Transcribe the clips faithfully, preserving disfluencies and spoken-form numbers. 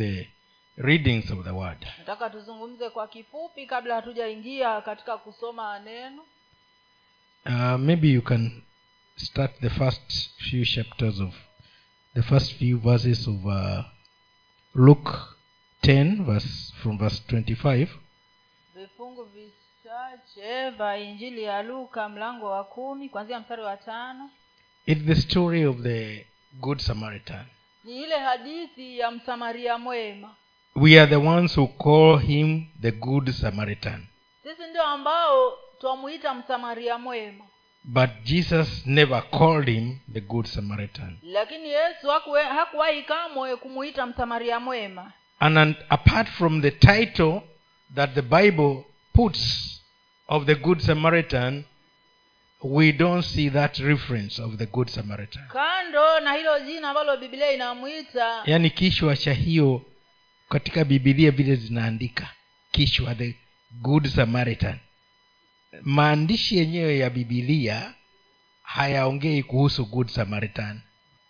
the readings of the word. Nataka tuzungumze kwa kifupi kabla hatujaingia katika kusoma neno. Uh, maybe you can start the first few chapters of the first few verses of uh, Luke ten verse from verse twenty-five. Vifungu vichache vya Injili ya Luka mlango wa kumi kuanzia mstari wa tano. It's the story of the good Samaritan. Ni ile hadithi ya Msamaria mwema. We are the ones who call him the good Samaritan. Sisi ndio ambao tuamuita Msamaria mwema. But Jesus never called him the good Samaritan. Lakini Yesu hakuwahi kamwe kumuita Msamaria mwema. And, and apart from the title that the Bible puts of the good Samaritan, we don't see that reference of the good Samaritan. Kando na hilo jina ambalo Biblia inamuita. Yaani kichwa cha hiyo katika Biblia vile zinaandika. Kichwa the good Samaritan. Maandishi yenyewe ya Biblia hayaongei kuhusu good Samaritan.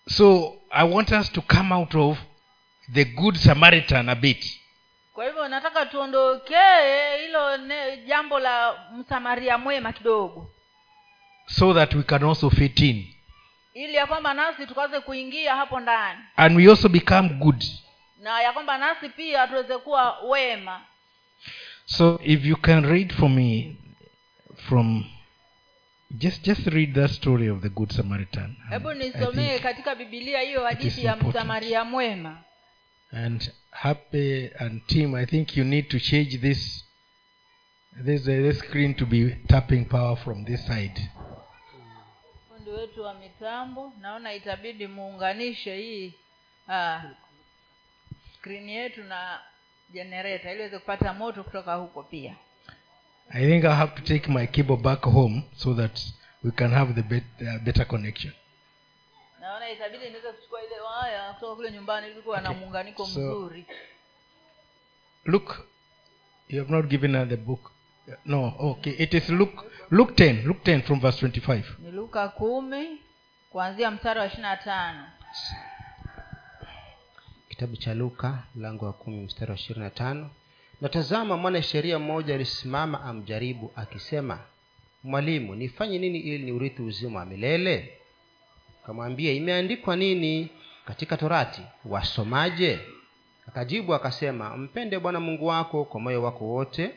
So I want us to come out of the good Samaritan a bit. Kwa hivyo nataka tuondokee hilo jambo la Msamaria mwema kidogo. So that we can also fit in. Ili ya kwamba nasi tukaze kuingia hapo ndani. And we also become good. Na ya kwamba nasi pia tuweze kuwa wema. So if you can read for me from just just read that story of the good Samaritan. Hebu nisomee katika Biblia hiyo hadithi ya Msamaria mwema. And happy and team, I think you need to change this this this screen to be tapping power from this side. Wetu wa mitambo naona itabidi muunganishe hii ah screen yetu na generator ili iweze kupata moto kutoka huko pia. I think I have to take my cable back home so that we can have the bet, uh, better connection. Naona itabidi niweze kuchukua ile waya kutoka kule nyumbani ili kuwa na muunganiko mzuri. Look, you have not given her the book. No, okay. It is Luke Luke ten, Luke ten from verse twenty-five. Ni Luka kumi kuanzia mstari wa ishirini na tano. Kitabu cha Luka mlango wa kumi mstari wa ishirini na tano. Na tazama mwana sheria mmoja alisimama amjaribu akisema, "Mwalimu, nifanye nini ili niurithi uzima wa milele?" Akamwambia, "Imeandikwa nini katika Torati? Wasomaje?" Akajibu akasema, "Mpende Bwana Mungu wako kwa moyo wako wote,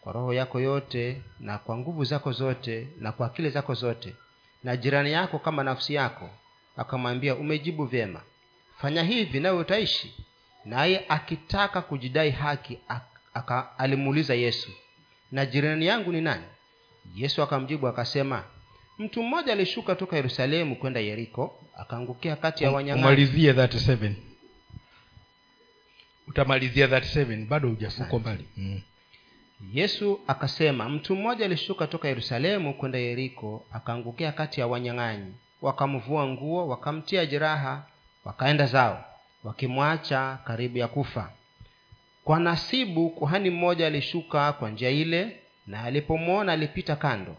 kwa roho yako yote, na kwa nguvu zako zote, na kwa akili zako zote, na jirani yako kama nafsi yako." Akamwambia, "Umejibu vyema. Fanya hivi nawe utaishi." Naye akitaka kujidai haki akamuuliza Yesu, "Na jirani yangu ni nani?" Yesu akamjibu akasema, "Mtu mmoja alishuka toka Yerusalemu kwenda Yeriko, akaangukia kati ya wanyang'anyi." Umalizia thirty-seven. Utamalizia thirty-seven, bado hujafuko mbali. Mm. Yesu akasema, "Mtu mmoja alishuka toka Yerusalemu kwenda Yeriko, akaangukia kati ya wanyang'anyi, wakamvua nguo, wakamtia jeraha, wakaenda zao, wakimwacha karibu ya kufa. Kwa nasibu kuhani mmoja alishuka kwa njia ile, na alipomwona alipita kando,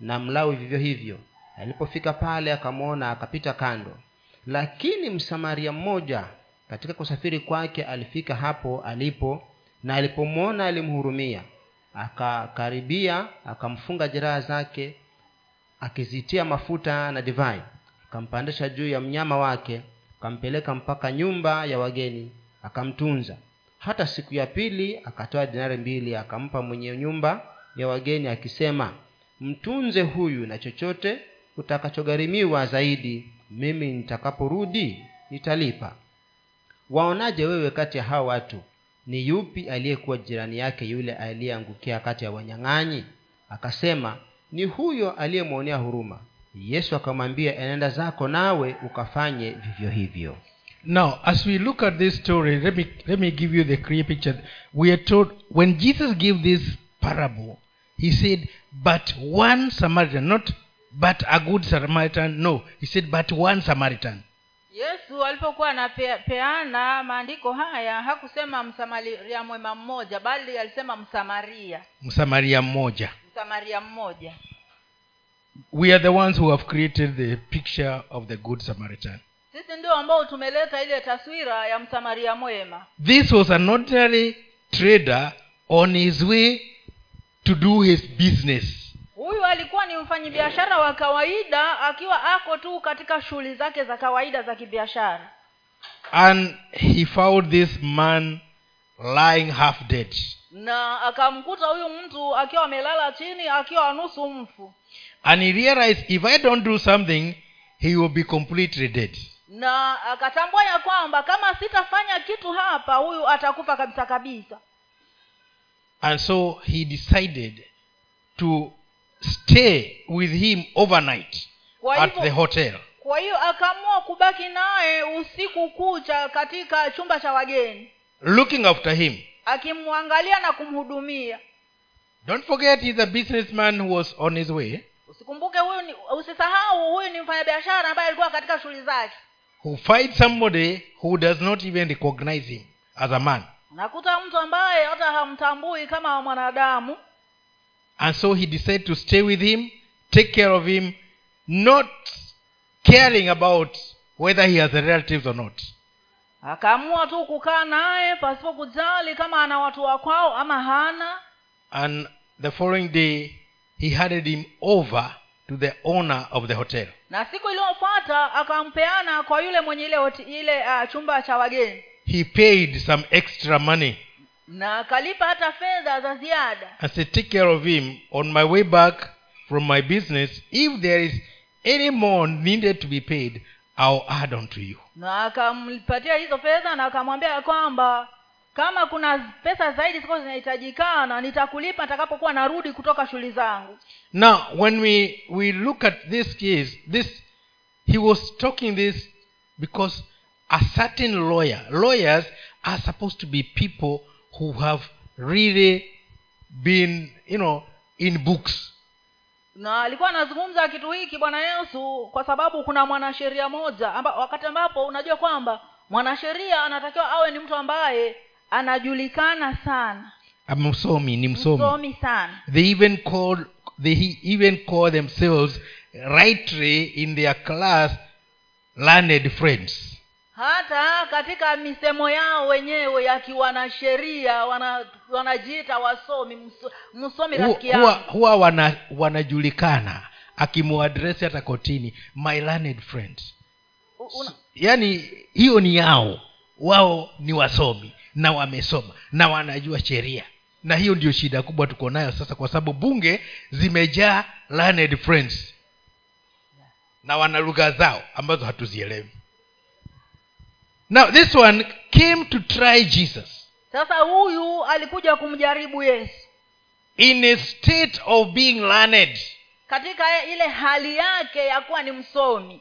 na Mlawi vivyo hivyo. Alipofika pale akamwona akapita kando. Lakini Msamaria mmoja katika kusafiri kwake alifika hapo alipo, na alipomwona alimhurumia. Akakaribia, akamfunga jeraha zake, akizitia mafuta na divai, akampandisha juu ya mnyama wake, akampeleka mpaka nyumba ya wageni, akamtunza. Hata siku ya pili akatoa dinari mbili akampa mwenye nyumba ya wageni akisema, "Mtunze huyu na chochote utakachogharimiwa zaidi, mimi nitakaporudi nitalipa." Waonaje wewe kati ya hao watu? Ni yupi aliyekuwa jirani yake yule aliyeangukia kati ya wanyang'anyi? Akasema, "Ni huyo aliyemwonea huruma." Yesu akamwambia, "Enenda zako nawe ukafanye vivyo hivyo." Now, as we look at this story, let me let me give you the clear picture. We are told when Jesus gave this parable, he said, "But one Samaritan," not "but a good Samaritan." No, he said, "But one Samaritan." Yesu alipokuwa anapeana maandiko haya hakusema Msamaria mwema mmoja, bali alisema Msamaria. Msamaria mmoja. Msamaria mmoja. We are the ones who have created the picture of the good Samaritan. Sisi ndio ambao tumeleta ile taswira ya msamaria mwema. This was an ordinary trader on his way to do his business. Huyu alikuwa ni mfanyabiashara wa kawaida akiwa ako tu katika shughuli zake za kawaida za kibiashara. And he found this man lying half dead. Na akamkuta huyu mtu akiwa amelala chini akiwa nusu mfu. And he realized if I don't do something, he will be completely dead. Na akatambua ya kwamba kama sitafanya kitu hapa huyu atakufa kabisa kabisa. And so he decided to stay with him overnight at the hotel. Kwa hiyo akaamua kubaki naye usiku kucha katika chumba cha wageni. Looking after him. Akimwangalia na kumhudumia. Don't forget he's a businessman who was on his way. Usikumbuke huyu ni, usisahau huyu ni mfanyabiashara ambaye alikuwa katika shughuli zake. Who finds somebody who does not even recognize him as a man. Nakuta mtu ambaye hata hamtambui kama mwanadamu. And so he decided to stay with him, take care of him, not caring about whether he has relatives or not. Akaamua tu kukaa naye pasipo kujali kama ana watu wa kwao ama hana. And the following day he handed him over to the owner of the hotel. Na siku iliyofuata akampeana kwa yule mwenye ile ile uh, chumba cha wageni. He paid some extra money. Na akalipa hata fedha za ziada. I said, take care of him on my way back from my business. If there is any more needed to be paid, I'll add on to you. Na akamlipatia hizo fedha na akamwambia kwamba kama kuna pesa zaidi ziko zinahitajikana nitakulipa nitakapokuwa narudi kutoka shughuli zangu. Now when we we look at this case, this he was talking this because a certain lawyer, lawyers are supposed to be people who have really been, you know, in books. Na alikuwa anazungumza kitu hiki Bwana Yesu kwa sababu kuna mwanasheria mmoja ambaye wakati ambapo unajua kwamba mwanasheria anatakiwa awe ni mtu ambaye anajulikana sana. Amsomi ni msomi. Msomi sana. They even call they even call themselves rightly in their class learned friends. Hata katika misemo yao wenyewe ya kiwanasheria wana, wanajiita wasomi msomi rafiki yao. Huwa, huwa wana, wanajulikana akimuadresi hata kotini my learned friend. Una, yani hiyo ni yao. Wao ni wasomi na wamesoma na wanajua sheria. Na hiyo ndio shida kubwa tuko nayo sasa kwa sababu bunge zimejaa learned friends. Na wana lugha zao ambazo hatuzielewi. Now this one came to try Jesus. Sasa huyu alikuja kumjaribu Yesu. In a state of being learned. Katika ile hali yake ya kuwa ni msomi.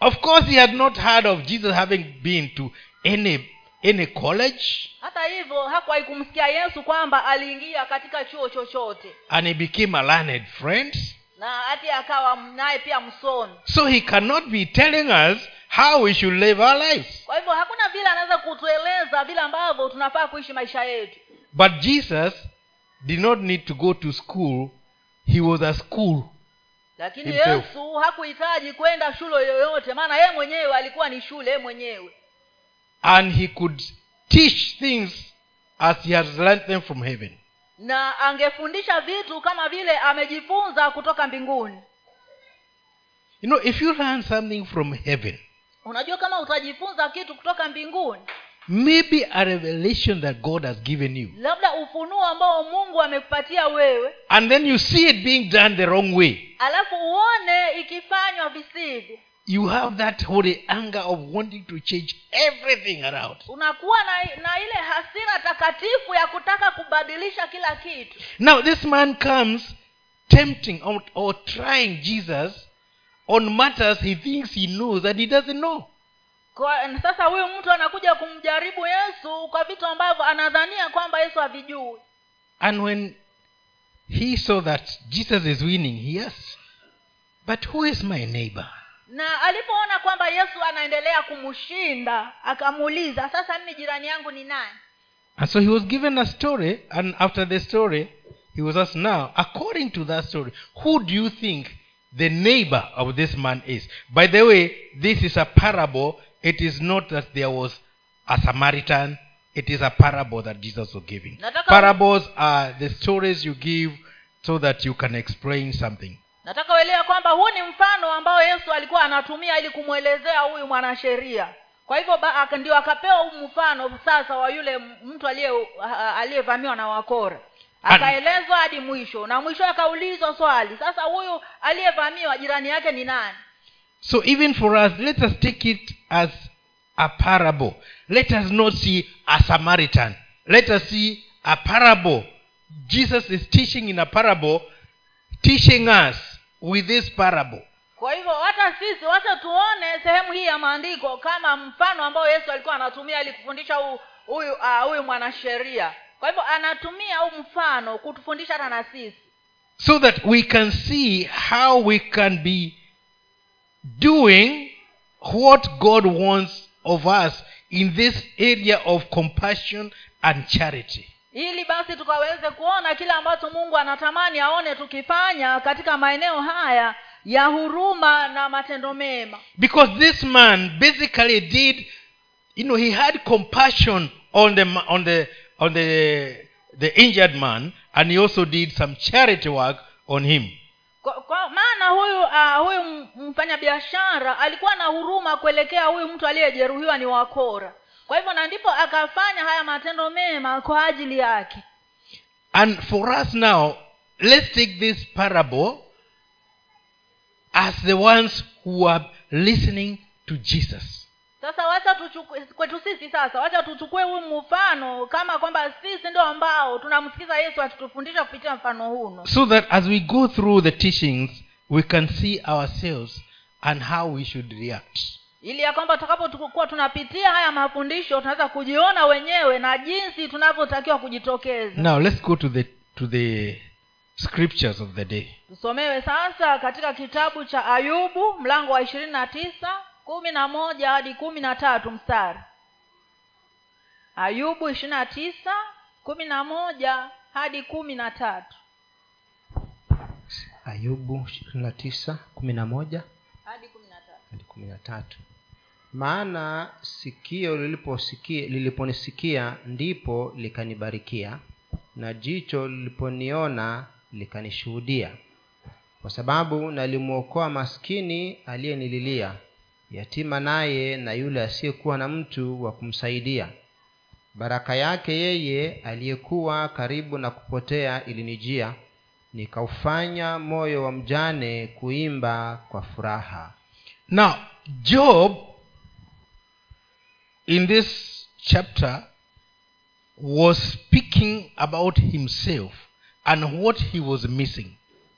Of course he had not heard of Jesus having been to any any college. Hata hivyo hakuwahi kumsikia Yesu kwamba aliingia katika chuo chochote. And he became a learned friend. Na hadi akawa naye pia msomi. So he cannot be telling us how we should live our lives. Kwa hivyo hakuna vile anaweza kutueleza vile ambavyo tunafaa kuishi maisha yetu. But Jesus did not need to go to school. He was at school. Lakini himself. Yesu hakuhitaji kwenda shule yoyote maana yeye mwenyewe alikuwa ni shule yeye mwenyewe. And he could teach things as he has learned them from heaven. Na angefundisha vitu kama vile amejifunza kutoka mbinguni. You know, if you learn something from heaven, unajua kama utajifunza kitu kutoka mbinguni. Maybe a revelation that God has given you. Labda ufunuo ambao Mungu amekupatia wewe. And then you see it being done the wrong way. Alafu uone ikifanywa visivyo. You have that holy anger of wanting to change everything around. Unakuwa na, na ile hasira takatifu ya kutaka kubadilisha kila kitu. Now this man comes tempting or, or trying Jesus on matters he thinks he knows and he doesn't know. Kwa sasa huyu mtu anakuja kumjaribu Yesu kwa vitu ambavyo anadhania kwamba Yesu havijui. And when he saw that Jesus is winning, he asked, "But who is my neighbor?" Na alipoona kwamba Yesu anaendelea kumshinda, akamuuliza, "Sasa mimi jirani yangu ni nani?" And so he was given a story, and after the story, he was asked, "Now, according to that story, who do you think the neighbor of this man is?" By the way, this is a parable It is not that there was a Samaritan. It is a parable that Jesus was giving. Nataka Parables are the stories you give so that you can explain something. Nataka uelewe kwamba huu ni mfano ambao Yesu alikuwa anatumia ili kumwelezea huyu mwanasheria. Kwa hivyo ndio akapewa mfano sasa wa yule mtu aliye aliyevamiwa na wakora. Akaelezwa hadi mwisho na mwisho akaulizwa swali. Sasa huyu aliyevamiwa jirani yake ni nani? So even for us, let us take it as a parable. Let us not see a Samaritan. Let us see a parable. Jesus is teaching in a parable, teaching us with this parable. Kwa hivyo hata sisi wacha tuone sehemu hii ya maandiko kama mfano ambao Yesu alikuwa anatumia ili kufundisha huyu huyu mwanasheria. Kwa hivyo anatumia huu mfano kutufundisha hata na sisi. So that we can see how we can be doing what God wants of us in this area of compassion and charity. Ili basi tukaweze kuona kila ambacho Mungu anatamani aone tukifanya katika maeneo haya ya huruma na matendo mema. Because this man basically did, you know, he had compassion on the on the on the the injured man, and he also did some charity work on him. Kwa, kwa maana huyu uh, huyu mfanyabiashara alikuwa na huruma kuelekea huyu mtu aliyejeruhiwa ni wakora. Kwa hivyo na ndipo akafanya haya matendo mema kwa ajili yake. And for us now, let's take this parable as the ones who are listening to Jesus. Sasa wacha tuchukue kwetu sisi sasa, wacha tuchukue huu mfano kama kwamba sisi ndio ambao tunamsikiza Yesu atutufundisha kupitia mfano huu. So that as we go through the teachings, we can see ourselves and how we should react. Ili ya kwamba tutakapokuwa tunapitia haya mafundisho tunaweza kujiona wenyewe na jinsi tunavyotakiwa kujitokeza. Now let's go to the to the scriptures of the day. Tusomewe sasa katika kitabu cha Ayubu mlango wa twenty-nine, eleven hadi thirteen mstari. Ayubu twenty-nine, eleven hadi thirteen. Ayubu twenty-nine, eleven hadi thirteen. Maana sikio liliposikia liliponisikia ndipo likanibarikia, na jicho liliponiona likanishuhudia. Kwa sababu nalimuokoa maskini aliyenililia, yatima naye na yule asiyekuwa na mtu wa kumsaidia. Baraka yake yeye aliyekuwa karibu na kupotea ilinijia, nikaufanya moyo wa mjane kuimba kwa furaha. Now, Job in this chapter was speaking about himself and what he was missing.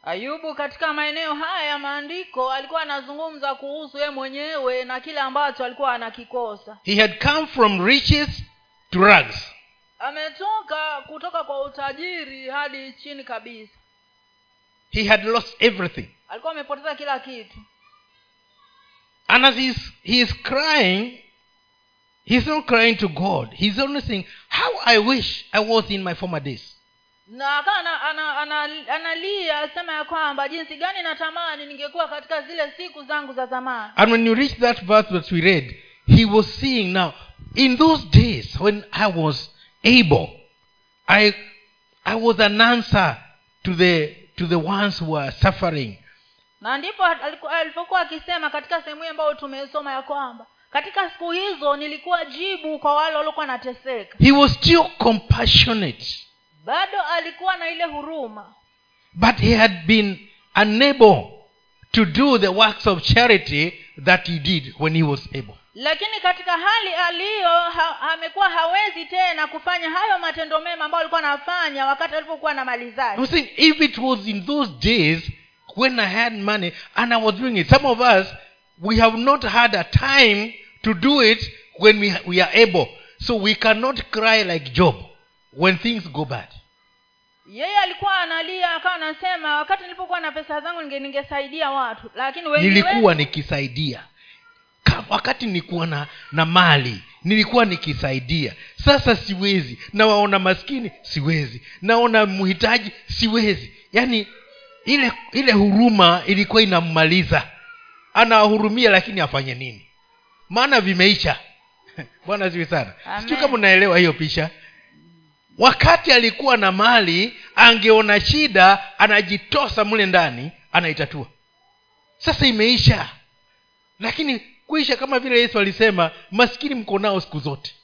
Ayubu katika maeneo haya ya maandiko alikuwa anazungumza kuhusu yeye mwenyewe na kile ambacho alikuwa anakikosa. He had come from riches to rags. Ametoka kutoka kwa utajiri hadi chini kabisa. He had lost everything. Alikuwa amepoteza kila kitu. And as he is, he is crying, he's not crying to God. He's only saying, how I wish I was in my former days. Na kana analia anasema ya kwamba jinsi gani natamani ningekuwa katika zile siku zangu za zamani. And when you reach that verse that we read, he was saying now, in those days when I was able, I I was an answer to the to the ones who are suffering. Na ndipo alipokuwa akisema katika sehemu ambayo tumesoma ya kwamba katika siku hizo nilikuwa jibu kwa wale waliokuwa wanateseka. He was still compassionate. Bado alikuwa na ile huruma. But he had been unable to do the works of charity that he did when he was able. Lakini katika hali aliyo amekuwa hawezi tena kufanya hayo matendo mema ambayo alikuwa anafanya wakati alipokuwa na mali zake. You see, if it was in those days when I had money and I was doing it, some of us, we have not had a time to do it when we we are able. So we cannot cry like Job when things go bad. Yeye alikuwa analia akawa anasema wakati nilipokuwa na pesa zangu ningesaidia watu, lakini wewe nilikuwa nikisaidia. Wakati nilikuwa na na mali, nilikuwa nikisaidia. Sasa siwezi. Na waona maskini, siwezi. Naona mhitaji, siwezi. Yaani ile ile huruma ilikuwa inammaliza. Anahurumia lakini afanye nini? maana vimeisha. Bwana asifiwe sana. Sijui kama unaelewa hiyo picha. Wakati alikuwa na mali, angeona shida, anajitosa mule ndani, anaitatua. Sasa imeisha. Lakini kuisha kama vile Yesu alisema, maskini mko nao siku zote.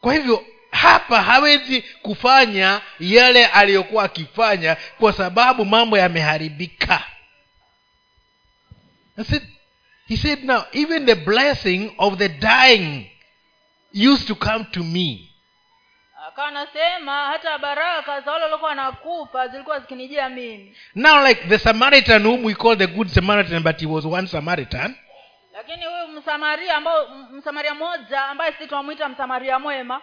Kwa hivyo hapa hawezi kufanya yale aliyokuwa akifanya kwa sababu mambo yameharibika. Said, he said, now, even the blessing of the dying used to come to me. Akanasema hata baraka za wale waliokuwa nakufa zilikuwa zikinijia mimi. Now like the Samaritan whom we call the good Samaritan, but he was one Samaritan. Lakini huyu Msamaria ambao Msamaria mmoja ambaye sisi tunamuita Msamaria mwema.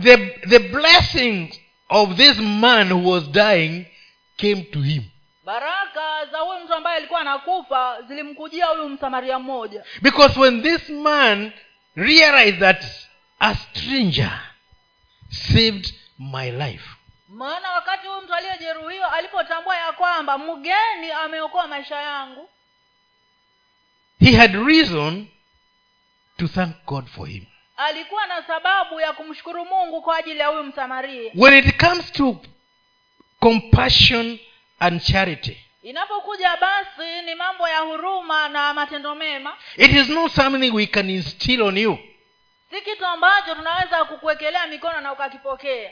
The the blessings of this man who was dying came to him. Baraka za huyu mtu ambaye alikuwa anakufa zilimkujia huyu Msamaria mmoja. Because when this man realized that a stranger saved my life. Maana wakati huyu mtu aliyejeruhiwa alipotambua ya kwamba mgeni ameokoa maisha yangu. He had reason to thank God for him. Alikuwa na sababu ya kumshukuru Mungu kwa ajili ya huyu Msamaria. When it comes to compassion and charity, inapokuja basi ni mambo ya huruma na matendo mema. It is not something we can instill on you. Si kitu ambacho tunaweza kukuwekelea mikono na ukakipokea.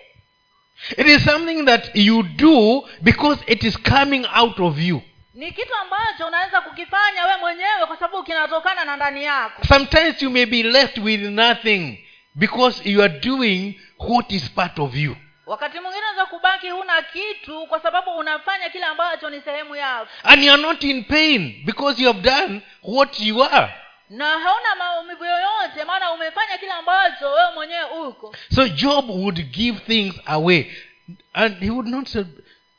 It is something that you do because it is coming out of you. Ni kitu ambacho unaweza kukifanya wewe mwenyewe kwa sababu kinatokana na ndani yako. Sometimes you may be left with nothing because you are doing what is part of you. Wakati mwingine unaweza kubaki huna kitu kwa sababu unafanya kile ambacho ni sehemu yako. And you are not in pain because you have done what you are. Na hauna maumivu yoyote maana umefanya kile ambacho wewe mwenyewe uko. So Job would give things away and he would not say,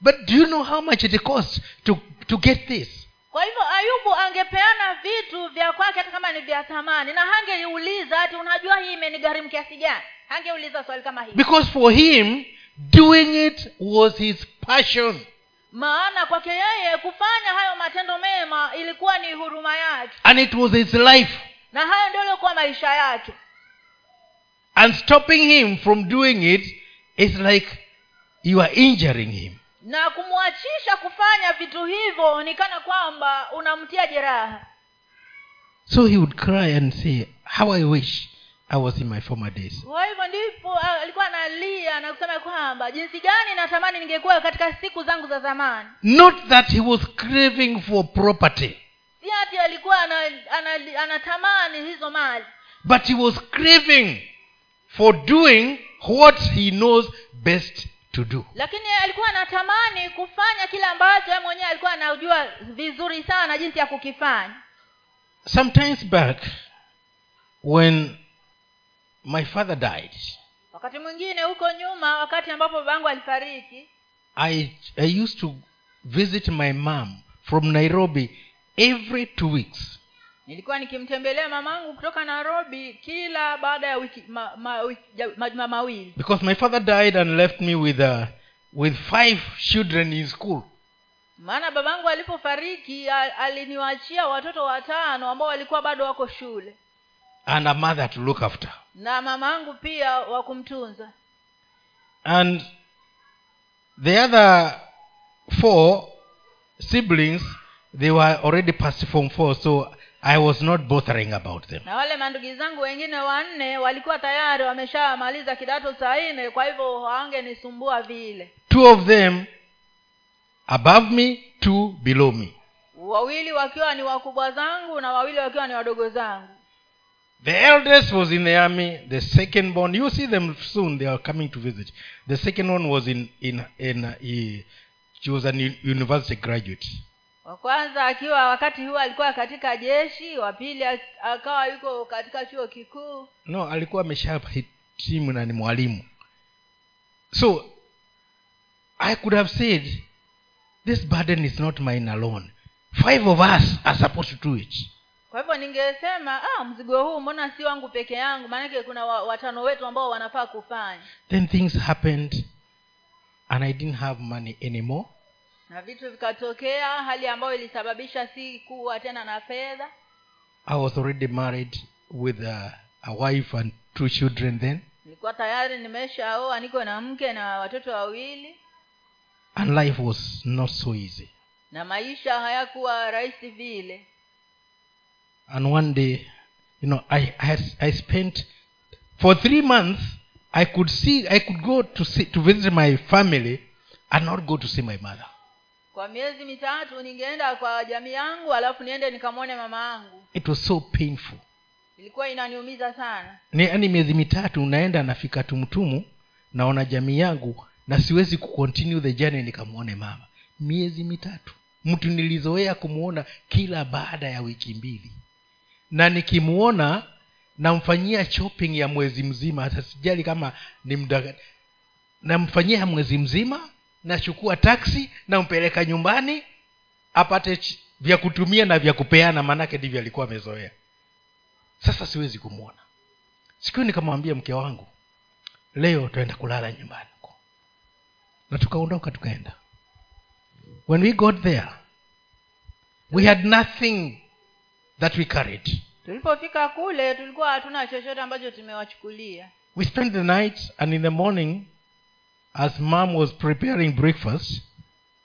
but do you know how much it costs to to get this? Kwa hivyo Ayubu angepeana vitu vya kwake hata kama ni vya thamani na hangeuliza ati unajua hii imenigharimu kiasi gani. Hangeuliza swali kama hili. Because for him doing it was his passion. Maana kwake yeye kufanya hayo matendo mema ilikuwa ni huruma yake. And it was his life. Na hayo ndio yalikuwa maisha yake. And stopping him from doing it is like you are injuring him. Na kumwachisha kufanya vitu hivyo ni kana kwamba unamtia jeraha. So he would cry and say, how I wish I was in my former days. Kwa hivyo ndipo alikuwa analia na kusema kwamba jinsi gani natamani ningekuwa katika siku zangu za zamani. Not that he was craving for property. Si ati alikuwa anatamani hizo mali. But he was craving for doing what he knows best to do. Lakini alikuwa anatamani kufanya kile ambacho yeye mwenyewe alikuwa anajua vizuri sana jinsi ya kukifanya. Sometimes back when my father died. Wakati mwingine huko nyuma wakati ambapo babangu alifariki, I I used to visit my mom from Nairobi every two weeks. Nilikuwa nikimtembelea mamangu kutoka Nairobi kila baada ya wiki ma, ma, wiki majuma mawili. Because my father died and left me with a with five children in school. Maana babangu alipofariki aliniwaachia watoto watano ambao walikuwa bado wako shule. And a mother to look after. Na mamangu pia wa kumtunza. And the other four siblings, they were already past form four, so I was not bothering about them. Na wale mandugu zangu wengine wanne walikuwa tayari wameshamaliza kidato cha nne, kwa hivyo hawangenisumbua vile. Two of them above me, two below me. Wawili wakiwa ni wakubwa zangu na wawili wakiwa ni wadogo zangu. The eldest was in the army, the second born, you see them soon, they are coming to visit. The second one was in in in uh, she was a university graduate. Wa kwanza akiwa wakati huo alikuwa katika jeshi, wa pili akawa yuko katika chuo kikuu. No, alikuwa ameshahitimu na ni mwalimu. So I could have said this burden is not mine alone. Five of us are supposed to do it. Kwa hivyo ningesema ah mzigo huu mbona si wangu peke yangu maana kuna watano wetu ambao wanafaa kufanya. Then things happened and I didn't have money anymore. Na vitu vikatokea hali ambayo ilisababisha si kuwa tena na fedha. I was already married with a, a wife and two children then. Nilikuwa tayari nimeshaoa, niko na mke na watoto wawili. And life was not so easy. Na maisha hayakuwa rahisi vile. And one day, you know, I I, I spent for three months I could see I could go to see, to visit my family and not go to see my mother. Kwa miezi mitatu ningeenda kwa jamii yangu alafu niende nikamwone mama yangu. It was so painful. Ilikuwa inaniumiza sana. Ni yani miezi mitatu unaenda nafika tumtumu naona jamii yangu na siwezi kucontinue the journey nikamwone mama. Miezi mitatu. Mtu nilizoea kumuona kila baada ya wiki mbili. Na nikimuona namfanyia shopping ya mwezi mzima, hata sijali kama ni mdaga. Namfanyia mwezi mzima, nachukua taxi, nampeleka nyumbani, apate ch- vya kutumia na vya kupeana manake ndivyo alikuwa amezoea. Sasa siwezi kumuona. Siku nikamwambia mke wangu, leo tuenda kulala nyumbani. Na tukaondoka tukaenda. When we got there, we had nothing that we carried. Tulipofika kule tulikuwa hatuna chochote ambacho tumewachukulia. We spent the night and in the morning as mom was preparing breakfast.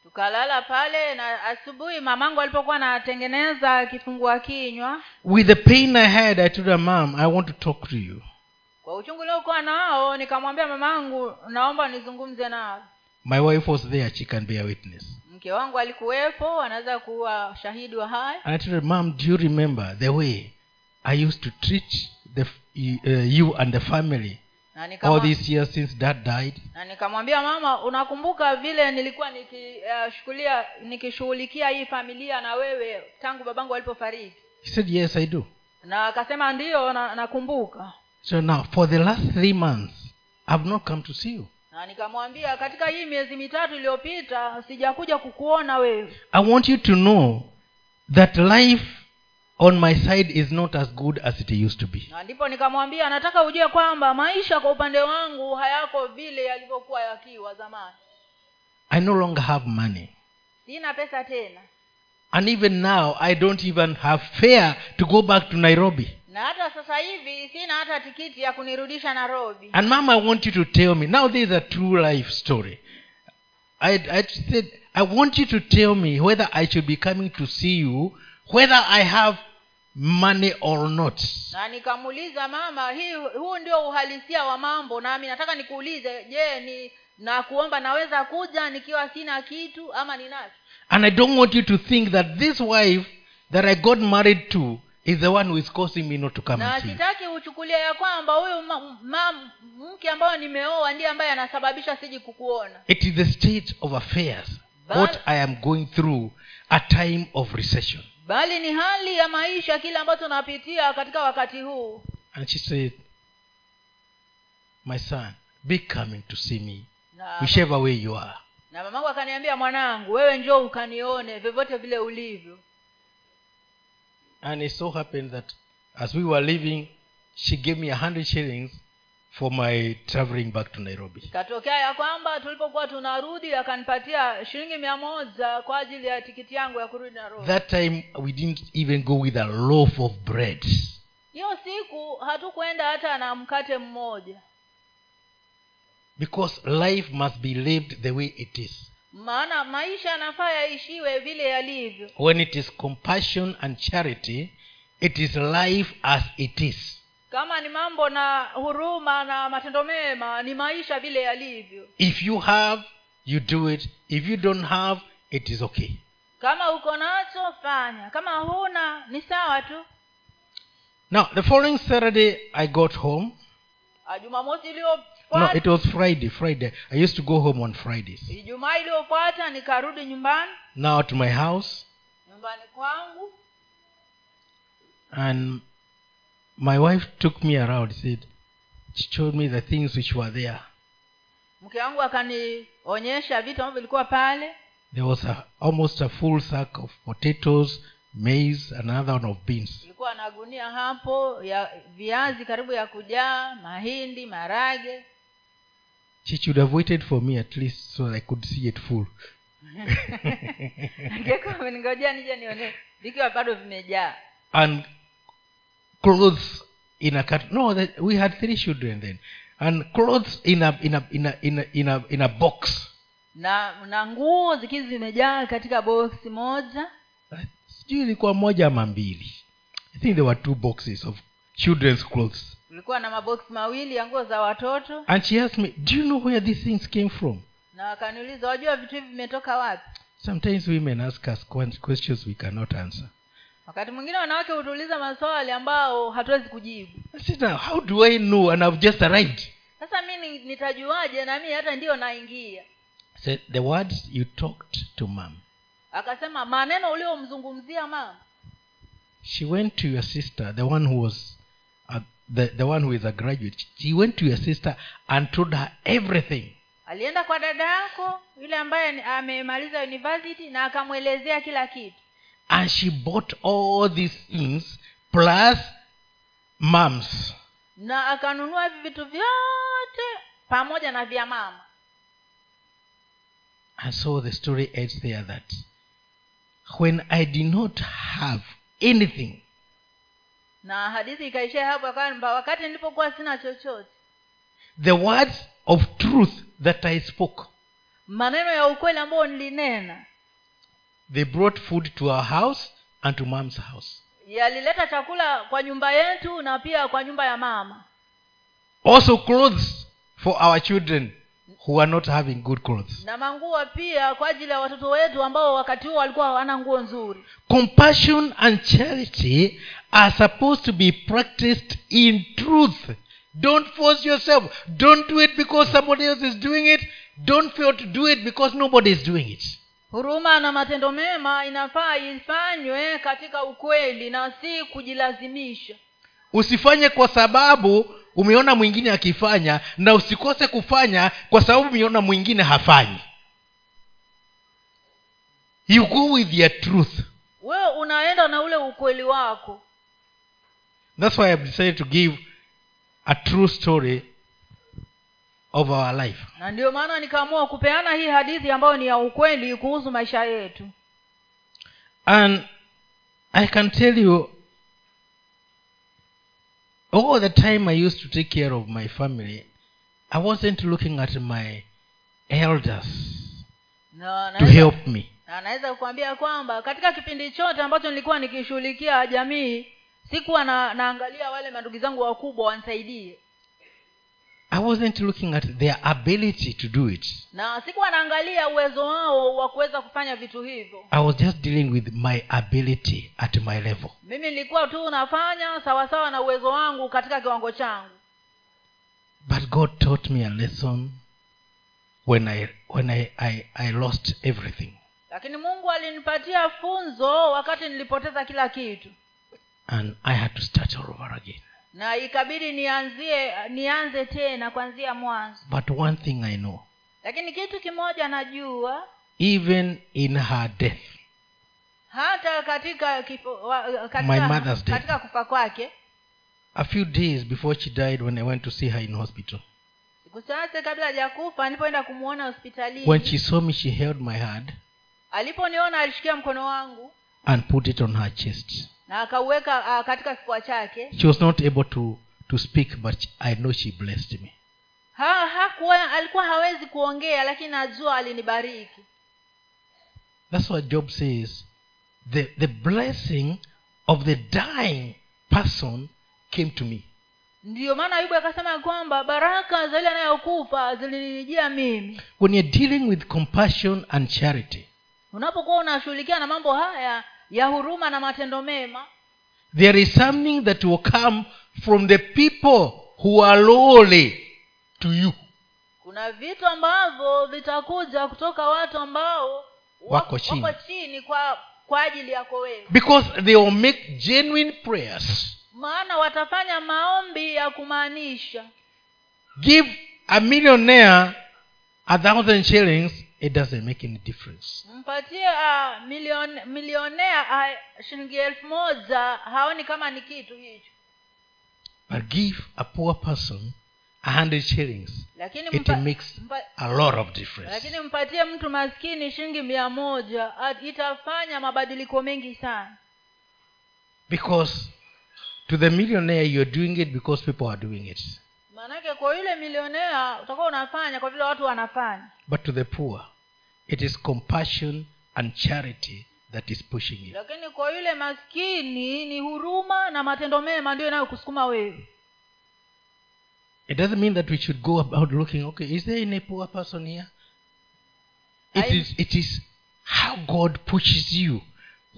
Tukalala pale na asubuhi mamangu alipokuwa anatengeneza kifungua kinywa. With the pain I had, I told her, Mom, I want to talk to you. Kwa uchungu niliokuwa nao nikamwambia mamangu naomba nizungumze nawe. My wife was there, she can be a witness. Mke wangu alikuwepo, anaweza kuwa shahidi wa haya. And I told her, Mom, do you remember the way I used to treat the uh, you and the family all these years since dad died? Na nikamwambia mama, unakumbuka vile nilikuwa nikishughulia nikishughulikia hii familia na wewe tangu babangu alipofariki? He said, yes, I do. Na akasema ndio nakumbuka. So now for the last three months I've not come to see you. Na nikamwambia katika hii miezi mitatu iliyopita sijakuja kukuona wewe. I want you to know that life on my side is not as good as it used to be. Na ndipo nikamwambia nataka ujue kwamba maisha kwa upande wangu hayako vile yalivyokuwa yakiwa zamani. I no longer have money. Sina pesa tena. And even now I don't even have fare to go back to Nairobi. Na hata sasa hivi sina hata tikiti ya kunirudisha Nairobi. And Mama, I want you to tell me. Now this is a true life story. I I said I want you to tell me whether I should be coming to see you, whether I have money or not. Na nikamuuliza mama, hii huu ndio uhalisia wa mambo nami nataka nikuulize, je, ni na kuomba naweza kuja nikiwa sina kitu ama ninacho? And I don't want you to think that this wife that I got married to is the one who is causing me not to come and see. Na sitaki uchukulie ya kwamba huyu mke ambaye nimeoa ndiye ambaye anasababisha siji kukuona. It is the state of affairs what I am going through a time of recession. Bali ni hali ya maisha kile ambacho tunapitia katika wakati huu. And she said, my son, be coming to see me whichever way you are. Na mamangu akaniambia mwanangu wewe njoo ukanione vyovyote vile ulivyo. And it so happened that as we were leaving, she gave me one hundred shillings for my traveling back to Nairobi. Katokea ya kwamba tulipokuwa tunarudi akanipatia shilingi mia moja kwa ajili ya tikiti yangu ya kurudi Nairobi. That time we didn't even go with a loaf of bread. Hiyo siku hatukwenda hata na mkate mmoja. Because life must be lived the way it is. Maana maisha yanafaa yaishiwe vile yalivyo. When it is compassion and charity, it is life as it is. Kama ni mambo na huruma na matendo mema, ni maisha vile yalivyo. If you have, you do it. If you don't have, it is okay. Kama uko nacho fanya, kama huna ni sawa tu. Now, the following Saturday I got home. Jumamosi ilio No, it was Friday, Friday. I used to go home on Fridays. Ijumaa iliyofuata nikarudi nyumbani. Now to my house. Nyumbani kwangu. And my wife took me around, said, she showed me the things which were there. Mke wangu akanionyesha vitu ambavyo vilikuwa pale. There was a, almost a full sack of potatoes, maize, another one of beans. Ilikuwa na gunia hapo ya viazi karibu ya kujaa, mahindi, maharage. She should have waited for me at least so I could see it full. Ngeko mngojea nije nione vikiwa bado vimejaa. And clothes in a cat. No, that, we had three children then. And clothes in a in a in a in a in a, in a box. Na na nguo zikizi zimejaa katika box moja. Sijui ilikuwa moja ama mbili. I think there were two boxes of children's clothes. Nilikuwa na mabox mawili ya nguo za watoto. And she asked me, "Do you know where these things came from?" Na akaniuliza, "Unajua vitu hivi vimetoka wapi?" Sometimes women ask us questions we cannot answer. Wakati mwingine wanawake hutuuliza maswali ambao hatuwezi kujibu. Sasa how do I know and I've just arrived? Sasa mimi nitajuaje na mimi hata ndio naingia? Said the words you talked to mom. Akasema maneno uliyomzungumzia mama. She went to your sister, the one who was a, the the one who is a graduate. She went to your sister and told her everything. Alienda kwa dada yako yule ambaye amemaliza university na akamuelezea kila kitu. And she bought all these things plus moms. Na akanunua vitu vyote pamoja na vya mama. And so the story ends there that when I did not have anything. Na hadithi ikaishia hapo kwamba wakati nilipokuwa sina chochote. The words of truth that I spoke. Maneno ya ukweli ambayo nilinena. They brought food to our house and to mom's house. Yalileta chakula kwa nyumba yetu na pia kwa nyumba ya mama. Also clothes for our children who are not having good clothes. Na manguo pia kwa ajili ya watoto wetu ambao wakati huo walikuwa hawana nguo nzuri. Compassion and charity are supposed to be practiced in truth. Don't force yourself. Don't do it because somebody else is doing it. Don't fail to do it because nobody is doing it. Huruma na matendo mema inafaa ifanywe katika ukweli na si kujilazimisha. Usifanye kwa sababu umeona mwingine akifanya na usikose kufanya kwa sababu umeona mwingine hafanyi. You go with your truth. Wewe unaenda na ule ukweli wako. That's why I decided to give a true story of our life. Na ndio maana nikaamua kupeana hii hadithi ambayo ni ya ukweli kuhusu maisha yetu. And I can tell you all the time I used to take care of my family, I wasn't looking at my elders no, to naeza, help me. Na naweza kukuambia kwamba katika kipindi chote ambacho nilikuwa nikishughulikia jamii, sikuwa na, naangalia wale mandugu zangu wakubwa wanisaidie. I wasn't looking at their ability to do it. Na sikuwa naangalia uwezo wao wa kuweza kufanya vitu hivyo. I was just dealing with my ability at my level. Mimi nilikuwa tu nafanya sawa sawa na uwezo wangu katika kiwango changu. But God taught me a lesson when I when I I, I lost everything. Lakini Mungu alinipatia funzo wakati nilipoteza kila kitu. And I had to start all over again. Na ikabidi nianzie nianze tena kuanzia mwanzo. But one thing I know. Lakini kitu kimoja najua. Even in her death. Hata katika kifo, katika, my mother's death. Katika kufa kwake. A few days before she died when I went to see her in hospital. Siku chache kabla hajakufa nilipoenda kumuona hospitalini. When she saw me she held my hand. Aliponiona alishikia mkono wangu. And put it on her chest. Na akaweka uh, katika kifua chake. She was not able to to speak but I know she blessed me. Ha hakuwa alikuwa hawezi kuongea lakini najua alinibariki. That's what Job says, the the blessing of the dying person came to me. Ndio maana Ayubu akasema kwamba baraka za yule anayokufa zilinijia mimi. When you're dealing with compassion and charity. Unapokuwa unashughulikia na mambo haya ya huruma na matendo mema, there is something that will come from the people who are lowly to you. Kuna vitu ambavyo vitakuja kutoka watu ambao wako chini, wako chini kwa kwa ajili yako wewe. Because they will make genuine prayers. Maana watafanya maombi ya kumaanisha. Give a millionaire a thousand shillings. It doesn't make any difference. Mpatie milioni milionea shilingi elfu moja haoni kama ni kitu hicho. But give a poor person one hundred shillings. Lakini it mpa, makes mpa, a lot of difference. Lakini mpatie mtu maskini shilingi mia moja itafanya mabadiliko mengi sana. Because To the millionaire, you're doing it because people are doing it. Manake kwa yule millionaire utakuwa unafanya kwa vile watu wanafanya. But to the poor, it is compassion and charity that is pushing you. Lakini kwa yule maskini ni huruma na matendo mema ndio yanayokusukuma wewe. It doesn't mean that we should go about looking, okay, is there any poor person here? It is, it is how God pushes you,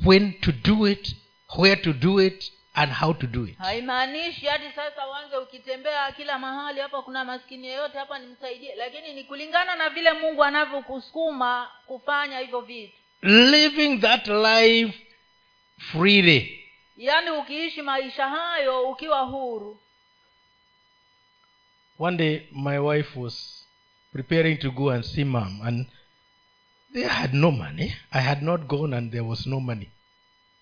when to do it, where to do it, and how to do it. Haimaanishi hadi sasa uanze ukitembea kila mahali hapa kuna maskini yeyote hapa nimsaidie, lakini ni kulingana na vile Mungu anavyokusukuma kufanya hivyo vitu. Living that life freely. Yaani ukiishi maisha hayo ukiwa huru. One day my wife was preparing to go and see mom, and they had no money. I had not gone and there was no money.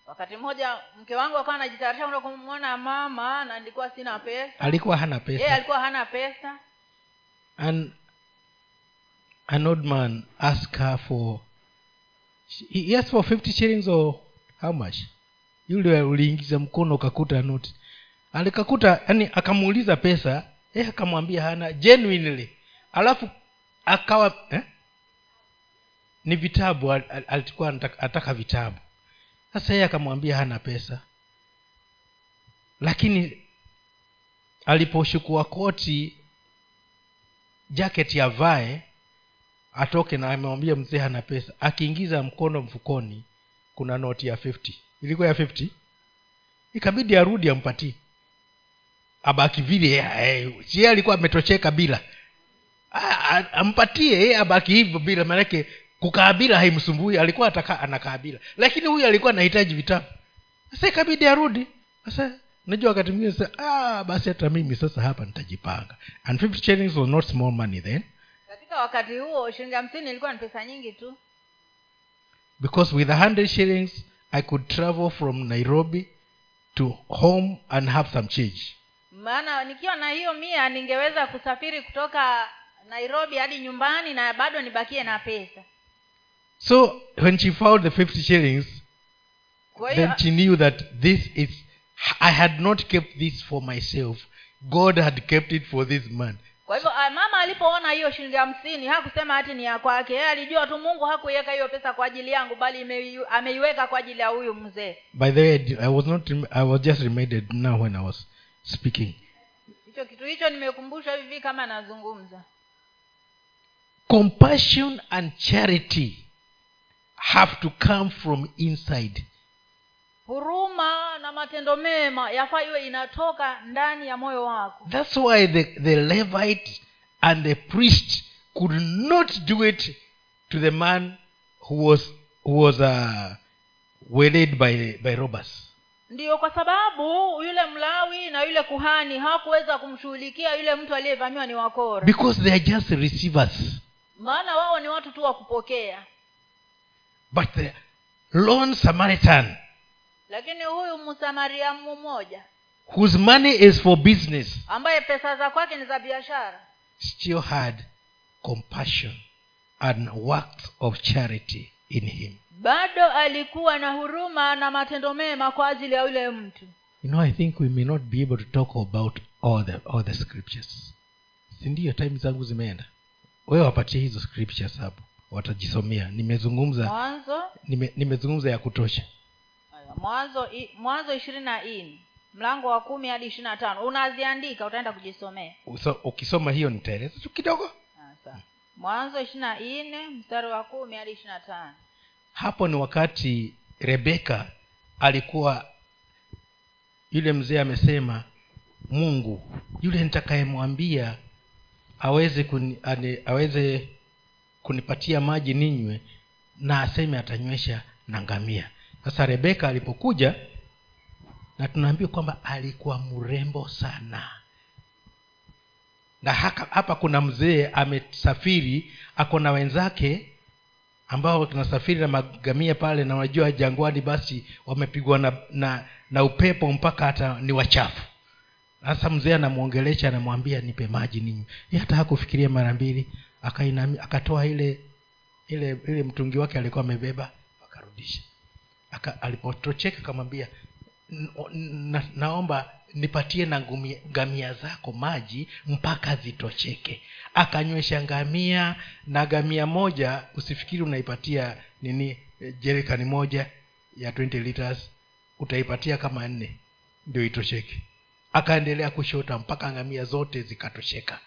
Wakati mmoja mke wangu akawa anajitayarisha kwenda kumwona mama na nilikuwa sina pesa. Alikuwa hana pesa. Yeye alikuwa hana pesa. And an old man asked her for, he asked for fifty shillings or how much? Yule aliingiza mkono akakuta note. Alikakuta, yani akamuuliza pesa, yeye akamwambia hana genuinely. Alafu akawa eh? Ni vitabu alikuwa anataka vitabu. Sasa yeye akamwambia hana pesa. Lakini aliposhukua koti jacket ya vae atoke na amemwambia mzee hana pesa, akiingiza mkono mfukoni kuna noti ya fifty. Ilikuwa ya fifty. Ikabidi arudi ampatie. Abaki vile yeye, yeye alikuwa ametocheka bila. Ampatie yeye abaki hivyo bila, maana yake kukabila haimsumbui, alikuwa ataka anakabila, lakini huyu alikuwa anahitaji vitabu. Sasa ikabidi arudi. Sasa najua wakati mwingine sasa ah basi hata mimi sasa hapa nitajipanga. And fifty shillings was not small money then. Katika wakati huo shilingi hamsini ilikuwa ni pesa nyingi tu. Because with one hundred shillings I could travel from Nairobi to home and have some change. Maana nikiwa na hiyo mia ningeweza kusafiri kutoka Nairobi hadi nyumbani na bado nibakie na pesa. So when she found the fifty shillings, then she knew that this is, I had not kept this for myself. God had kept it for this man. Kwa hivyo mama alipoona hiyo shilingi hamsini hakusema ati ni ya kwake. Yeye alijua tu Mungu hakuiweka hiyo pesa kwa ajili yangu bali ameiweka kwa ajili ya huyu mzee. By the way, I was not I was just reminded now when I was speaking. Hicho kitu hicho nimekumbusha hivi kama nazungumza. Compassion and charity have to come from inside. Huruma na matendo mema yafaa iwe inatoka ndani ya moyo wako. That's why the the Levite and the priest could not do it to the man who was who was uh, waylaid by by robbers. Ndio kwa sababu yule Mlawi na yule kuhani hakuweza kumshughulikia yule mtu aliyevamiwa ni wakora. Because they are just receivers. Maana wao ni watu tu wa kupokea. But the lone Samaritan, lakini huyu msamaria mmoja, whose money is for business, ambaye pesa za kwake ni za biashara, still had compassion and works of charity in him. Bado alikuwa na huruma na matendo mema kwa ajili ya yule mtu. You know, I think we may not be able to talk about all the all the scriptures. Sindio time zangu zimeenda. Wewe wapatie hizo scriptures hapo. Watajisomea. Nimezungumza Mwanzo nime, nimezungumza ya kutosha. Mwanzo Mwanzo ishirini na nne mlango wa kumi hadi ishirini na tano unaziandika utaenda kujisomea. So, ukisoma hiyo nitaeleza tu kidogo. Sawa. Mwanzo ishirini na nne mstari wa kumi hadi ishirini na tano. Hapo ni wakati Rebecca alikuwa, yule mzee amesema Mungu yule nitakayemwambia aweze kun, ane, aweze kunipatia maji ninywe na aseme atanywesha na ngamia. Sasa Rebeka alipokuja, na tunaambiwa kwamba alikuwa mrembo sana. Na haka, hapa kuna mzee amesafiri, ako na wenzake ambao tunasafiri na magamia pale, na wajua jangwani basi wamepigwa na, na na upepo mpaka hata ni wachafu. Sasa mzee anamuongelesha anamwambia nipe maji ninywe. Yeye hata hakufikiria mara mbili. Akainami akatoa ile ile ile mtungi wake alikuwa amebeba akarudisha. Aka alipotocheka akamwambia naomba nipatie na ngumi, ngamia zako maji mpaka zitocheke. Akanywesha ngamia, na ngamia moja usifikiri unaipatia nini jerikani moja ya twenty liters, utaipatia kama nne ndio itocheke. Akaendelea kushota mpaka ngamia zote zikatosheka.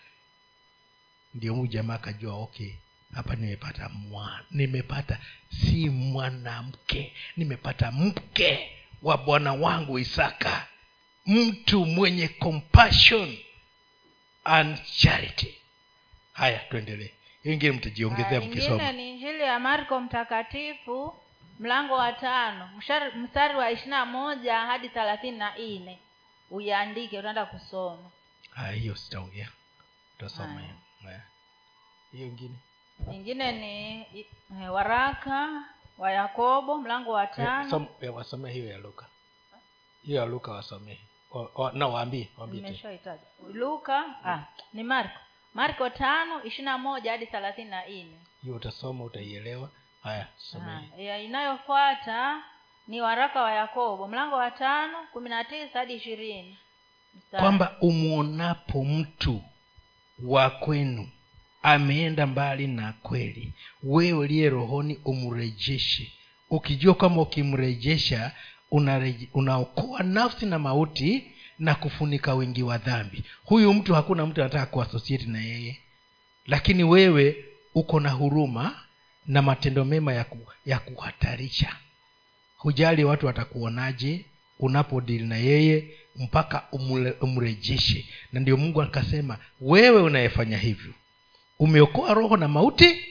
Ndio huyu jamaa akajua okay, hapa nimepata mwana, nimepata si mwanamke, nimepata mke wa bwana wangu Isaka. Mtu mwenye compassion and charity. Haya, tuendelee. Hiyo ingine mtajiongezea mkisoma. Haya, ni hili ya Marko mtakatifu mlango wa tano, mstari wa ishirini na moja hadi thelathini na nne. Uyaandike, unaenda kusoma. Haya, hiyo sitaongea. Tutasoma hiyo. Haya. Hiyo ingine. Ingine ni eh, waraka wa Yakobo mlango wa tano. Wasome hiyo ya Luka. Hiyo ya Luka wasome. O, o, na waambie, waambie. Nimeshahitaji. Luka, ah, ni Marko. Marko tano ishirini na moja hadi thelathini na nne. Hiyo utasoma utaielewa. Haya, soma hiyo. Ah, inayofuata ni waraka wa Yakobo mlango wa tano kumi na tisa hadi ishirini. Kwamba umuonapo mtu wa kwenu ameenda mbali na kweli, wewe uliye rohoni umrejeshe, ukijua kama ukimrejesha unaokoa nafsi na mauti na kufunika wingi wa dhambi. Huyu mtu hakuna mtu anataka kuassociate na yeye, lakini wewe uko na huruma na matendo mema ya, ku, ya kuhatarisha. Hujali watu watakuonaje unapodeal na yeye mpaka umule, umrejeshe. Na ndio Mungu akasema wewe unayefanya hivyo umeokoa roho na mauti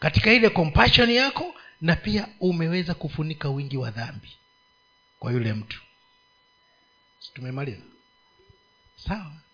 katika ile compassion yako, na pia umeweza kufunika wingi wa dhambi kwa yule mtu. Tumemaliza? Sawa.